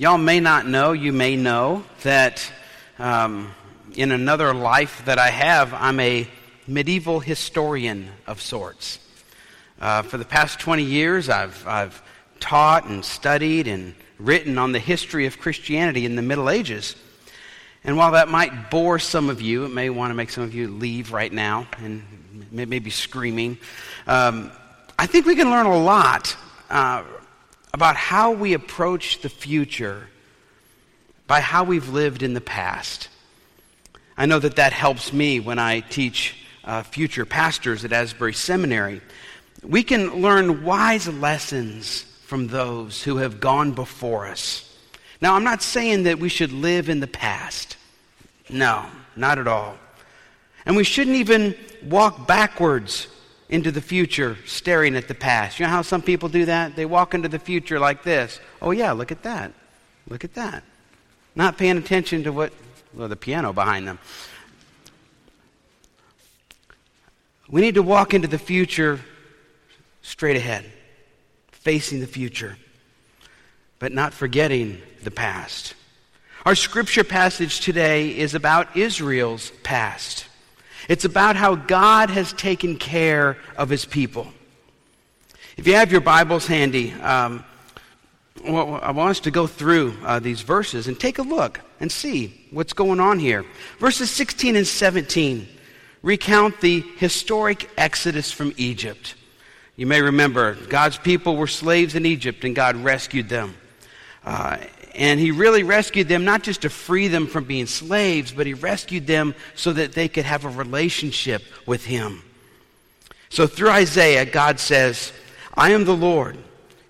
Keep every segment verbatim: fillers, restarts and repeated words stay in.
Y'all may not know, you may know, that um, in another life that I have, I'm a medieval historian of sorts. Uh, for the past twenty years, I've, I've taught and studied and written on the history of Christianity in the Middle Ages. And while that might bore some of you, it may want to make some of you leave right now and maybe screaming, um, I think we can learn a lot uh, about how we approach the future by how we've lived in the past. I know that that helps me when I teach uh, future pastors at Asbury Seminary. We can learn wise lessons from those who have gone before us. Now, I'm not saying that we should live in the past. No, not at all. And we shouldn't even walk backwards into the future staring at the past. You know how some people do that? They walk into the future like this. Oh, yeah, look at that. Look at that. Not paying attention to what, well, the piano behind them. We need to walk into the future straight ahead, facing the future, but not forgetting the past. Our scripture passage today is about Israel's past. It's about how God has taken care of his people. If you have your Bibles handy, um, well, I want us to go through uh, these verses and take a look and see what's going on here. Verses sixteen and seventeen recount the historic exodus from Egypt. You may remember, God's people were slaves in Egypt, and God rescued them. Uh, and he really rescued them not just to free them from being slaves, but he rescued them so that they could have a relationship with him. So through Isaiah, God says, I am the Lord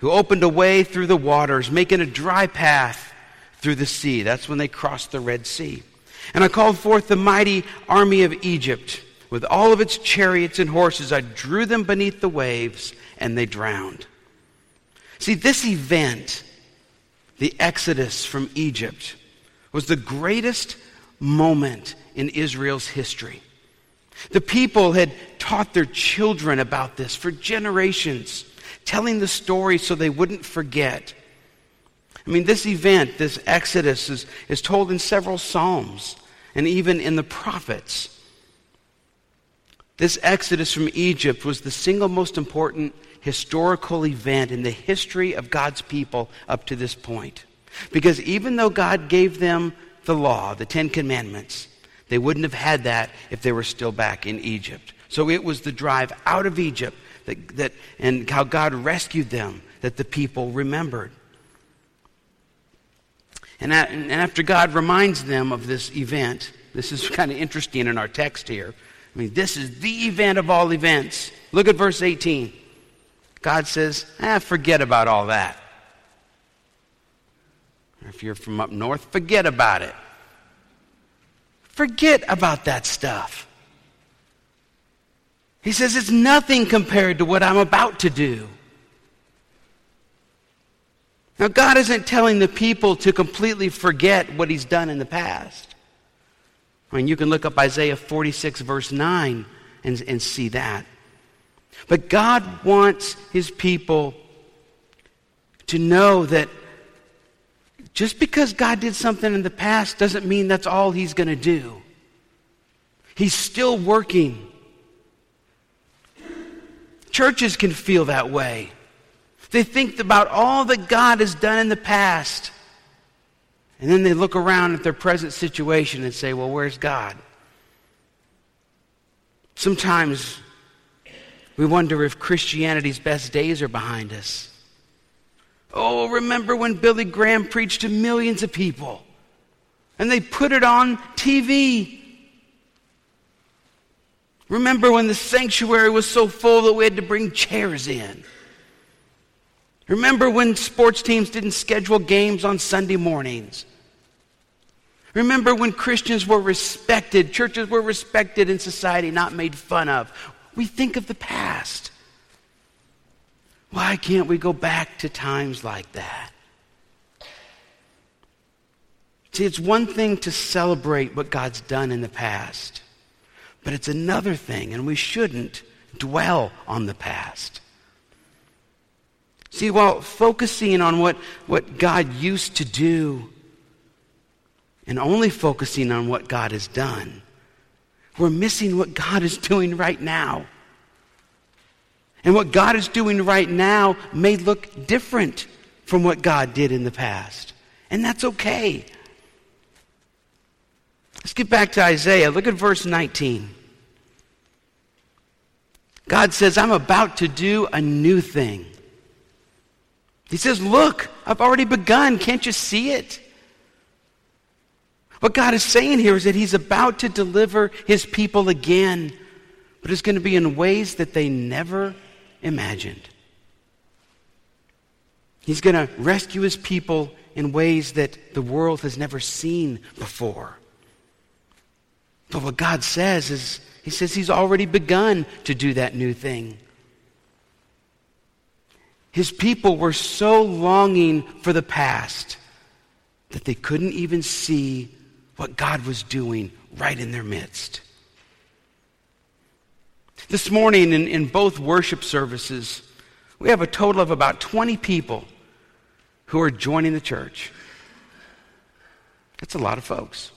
who opened a way through the waters, making a dry path through the sea. That's when they crossed the Red Sea. And I called forth the mighty army of Egypt. With all of its chariots and horses, I drew them beneath the waves, and they drowned. See, this event, the exodus from Egypt, was the greatest moment in Israel's history. The people had taught their children about this for generations, telling the story so they wouldn't forget. I mean, this event, this exodus, is, is told in several Psalms and even in the prophets. This exodus from Egypt was the single most important historical event in the history of God's people up to this point. Because even though God gave them the law, the Ten Commandments, they wouldn't have had that if they were still back in Egypt. So it was the drive out of Egypt that, that and how God rescued them that the people remembered. And, at, and after God reminds them of this event, this is kind of interesting in our text here, I mean, this is the event of all events. Look at verse eighteen. God says, ah, forget about all that. Or if you're from up north, forget about it. Forget about that stuff. He says, it's nothing compared to what I'm about to do. Now, God isn't telling the people to completely forget what he's done in the past. I mean, you can look up Isaiah forty-six, verse nine, and, and see that. But God wants his people to know that just because God did something in the past doesn't mean that's all he's going to do. He's still working. Churches can feel that way. They think about all that God has done in the past, and then they look around at their present situation and say, well, where's God? Sometimes we wonder if Christianity's best days are behind us. Oh, remember when Billy Graham preached to millions of people and they put it on T V? Remember when the sanctuary was so full that we had to bring chairs in? Remember when sports teams didn't schedule games on Sunday mornings? Remember when Christians were respected, churches were respected in society, not made fun of? We think of the past. Why can't we go back to times like that? See, it's one thing to celebrate what God's done in the past, but it's another thing, and we shouldn't dwell on the past. See, while focusing on what, what God used to do and only focusing on what God has done, we're missing what God is doing right now. And what God is doing right now may look different from what God did in the past. And that's okay. Let's get back to Isaiah. Look at verse nineteen. God says, I'm about to do a new thing. He says, look, I've already begun. Can't you see it? What God is saying here is that he's about to deliver his people again, but it's going to be in ways that they never imagined. He's going to rescue his people in ways that the world has never seen before. But what God says is, he says he's already begun to do that new thing. His people were so longing for the past that they couldn't even see what God was doing right in their midst. This morning in, in both worship services, we have a total of about twenty people who are joining the church. That's a lot of folks.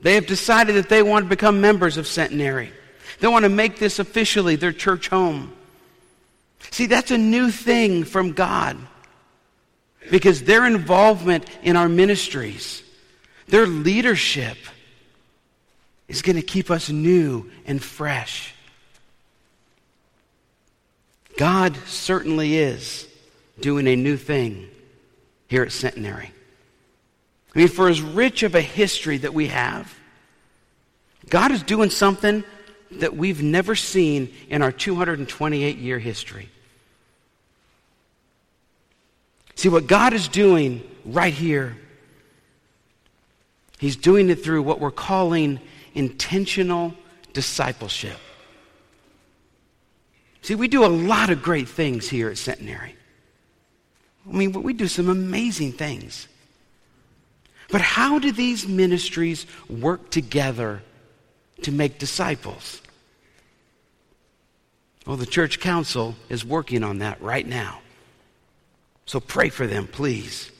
They have decided that they want to become members of Centenary. They want to make this officially their church home. See, that's a new thing from God, because their involvement in our ministries, their leadership, is going to keep us new and fresh. God certainly is doing a new thing here at Centenary. I mean, for as rich of a history that we have, God is doing something that we've never seen in our two hundred twenty-eight year history. See, what God is doing right here, he's doing it through what we're calling intentional discipleship. See, we do a lot of great things here at Centenary. I mean, we do some amazing things. But how do these ministries work together to make disciples? Well, the church council is working on that right now. So pray for them, please.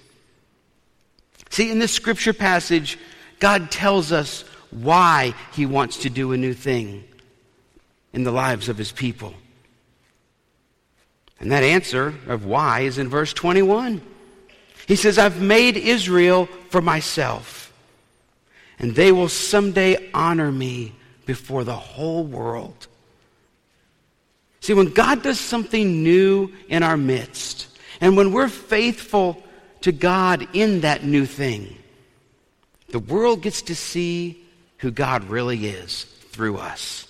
See, in this scripture passage, God tells us why he wants to do a new thing in the lives of his people. And that answer of why is in verse twenty-one. He says, I've made Israel for myself, and they will someday honor me before the whole world. See, when God does something new in our midst, and when we're faithful to God in that new thing, the world gets to see who God really is through us.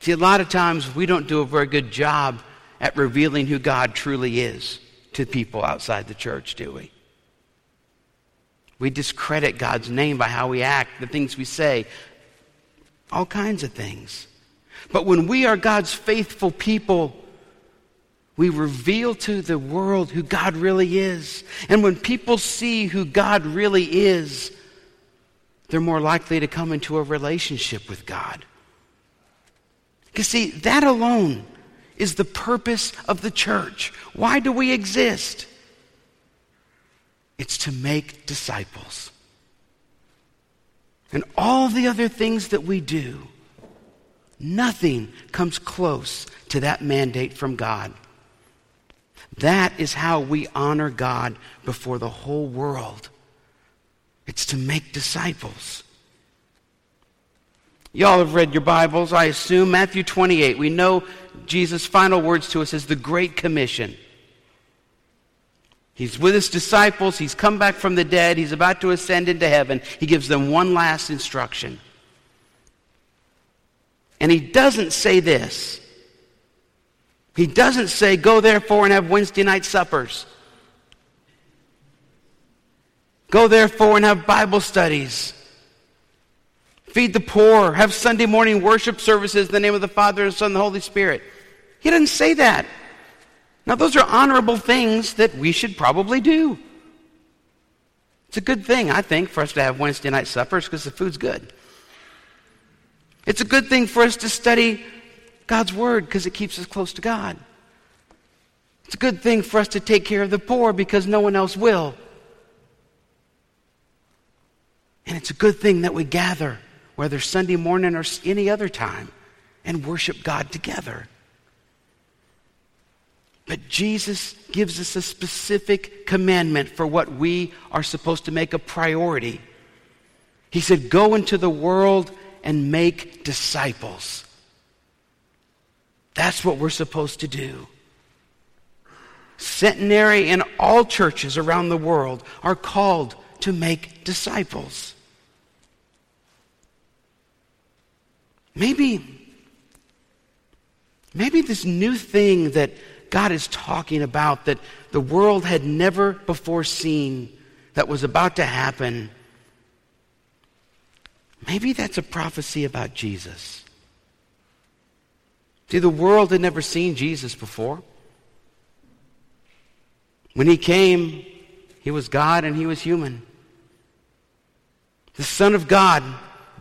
See, a lot of times we don't do a very good job at revealing who God truly is to people outside the church, do we? We discredit God's name by how we act, the things we say, all kinds of things. But when we are God's faithful people, we reveal to the world who God really is. And when people see who God really is, they're more likely to come into a relationship with God. Because see, that alone is the purpose of the church. Why do we exist? It's to make disciples. And all the other things that we do, nothing comes close to that mandate from God. That is how we honor God before the whole world. It's to make disciples. Y'all have read your Bibles, I assume. Matthew twenty-eight. We know Jesus' final words to us is the Great Commission. He's with his disciples. He's come back from the dead. He's about to ascend into heaven. He gives them one last instruction. And he doesn't say this. He doesn't say, go therefore and have Wednesday night suppers. Go therefore and have Bible studies. Feed the poor, have Sunday morning worship services in the name of the Father, and Son, and the Holy Spirit. He didn't say that. Now, those are honorable things that we should probably do. It's a good thing, I think, for us to have Wednesday night suppers because the food's good. It's a good thing for us to study God's Word because it keeps us close to God. good thing for us to take care of the poor because no one else will. And it's a good thing that we gather, whether Sunday morning or any other time, and worship God together. But Jesus gives us a specific commandment for what we are supposed to make a priority. He said, go into the world and make disciples. That's what we're supposed to do. Centenary and all churches around the world are called to make disciples. Maybe, maybe this new thing that God is talking about, that the world had never before seen, that was about to happen. Maybe that's a prophecy about Jesus. See, the world had never seen Jesus before. When he came, he was God and he was human. The Son of God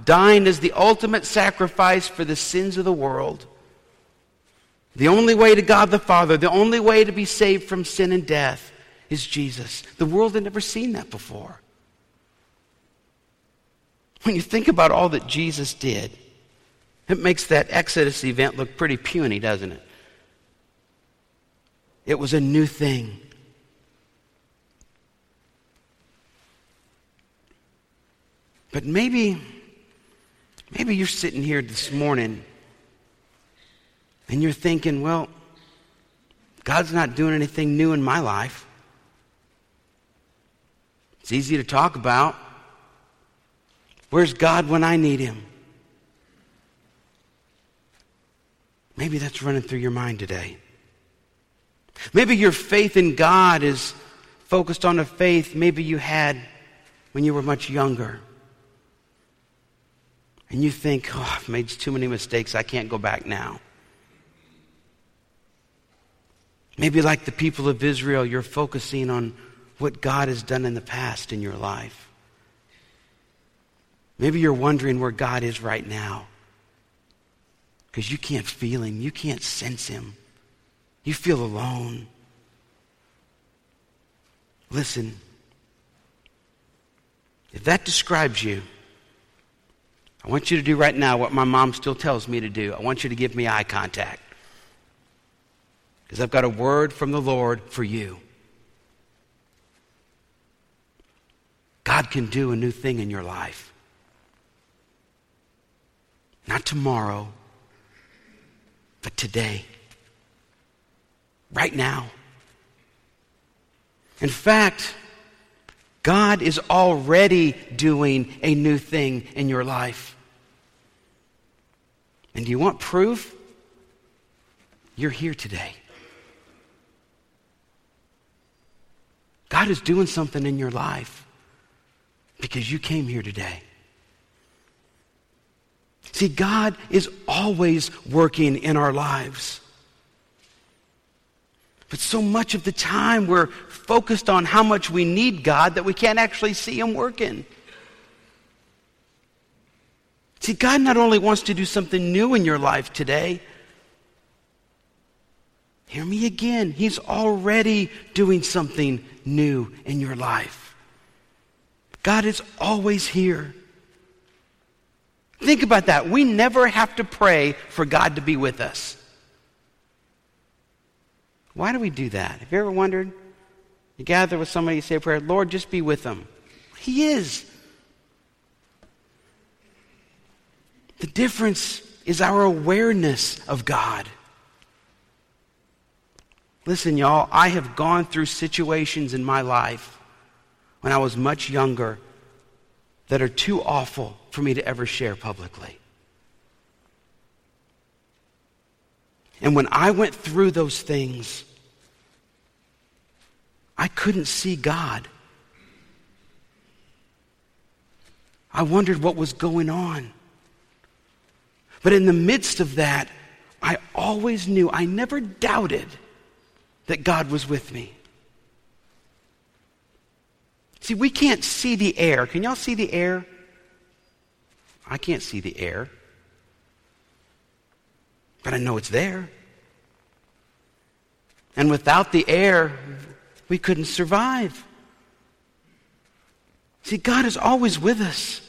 died as the ultimate sacrifice for the sins of the world. The only way to God the Father, the only way to be saved from sin and death is Jesus. The world had never seen that before. When you think about all that Jesus did, it makes that Exodus event look pretty puny, doesn't it? It was a new thing. But maybe, maybe you're sitting here this morning and you're thinking, well, God's not doing anything new in my life. It's easy to talk about. Where's God when I need him? Maybe that's running through your mind today. Maybe your faith in God is focused on a faith maybe you had when you were much younger. And you think, oh, I've made too many mistakes. I can't go back now. Maybe like the people of Israel, you're focusing on what God has done in the past in your life. Maybe you're wondering where God is right now because you can't feel him. You can't sense him. You feel alone. Listen, if that describes you, I want you to do right now what my mom still tells me to do. I want you to give me eye contact. Because I've got a word from the Lord for you. God can do a new thing in your life. Not tomorrow, but today. Right now. In fact, God is already doing a new thing in your life. And do you want proof? You're here today. God is doing something in your life because you came here today. See, God is always working in our lives. But so much of the time we're focused on how much we need God that we can't actually see him working. See, God not only wants to do something new in your life today, hear me again, he's already doing something new in your life. God is always here. Think about that. We never have to pray for God to be with us. Why do we do that? Have you ever wondered? You gather with somebody, you say a prayer, Lord, just be with them. He is. The difference is our awareness of God. Listen, y'all, I have gone through situations in my life when I was much younger that are too awful for me to ever share publicly. And when I went through those things, I couldn't see God. I wondered what was going on. But in the midst of that, I always knew, I never doubted that God was with me. See, we can't see the air. Can y'all see the air? I can't see the air. But I know it's there. And without the air, we couldn't survive. See, God is always with us.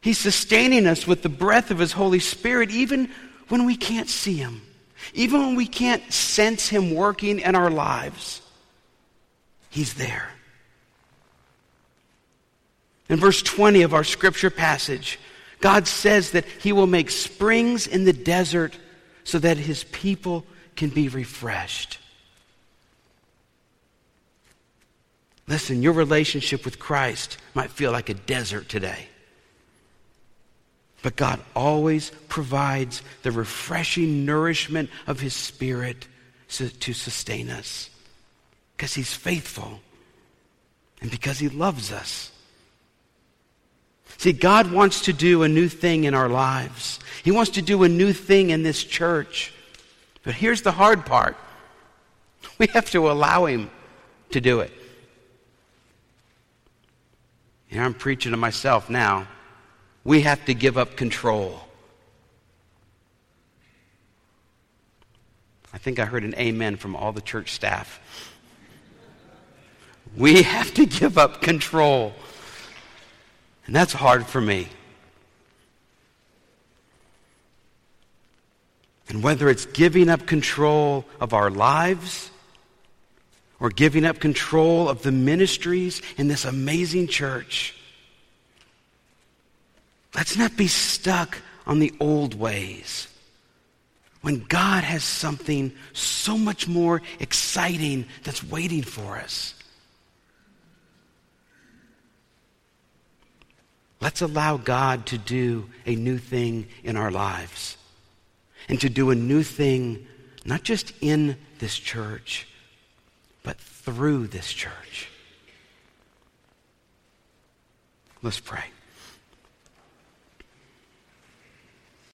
He's sustaining us with the breath of his Holy Spirit, even when we can't see him, even when we can't sense him working in our lives. He's there. In verse twenty of our scripture passage, God says that he will make springs in the desert so that his people can be refreshed. Listen, your relationship with Christ might feel like a desert today, but God always provides the refreshing nourishment of his Spirit to sustain us, because he's faithful and because he loves us. See, God wants to do a new thing in our lives. He wants to do a new thing in this church. But here's the hard part. We have to allow him to do it. And I'm preaching to myself now. We have to give up control. I think I heard an amen from all the church staff. We have to give up control. And that's hard for me. And whether it's giving up control of our lives or giving up control of the ministries in this amazing church, let's not be stuck on the old ways when God has something so much more exciting that's waiting for us. Let's allow God to do a new thing in our lives and to do a new thing not just in this church, but through this church. Let's pray.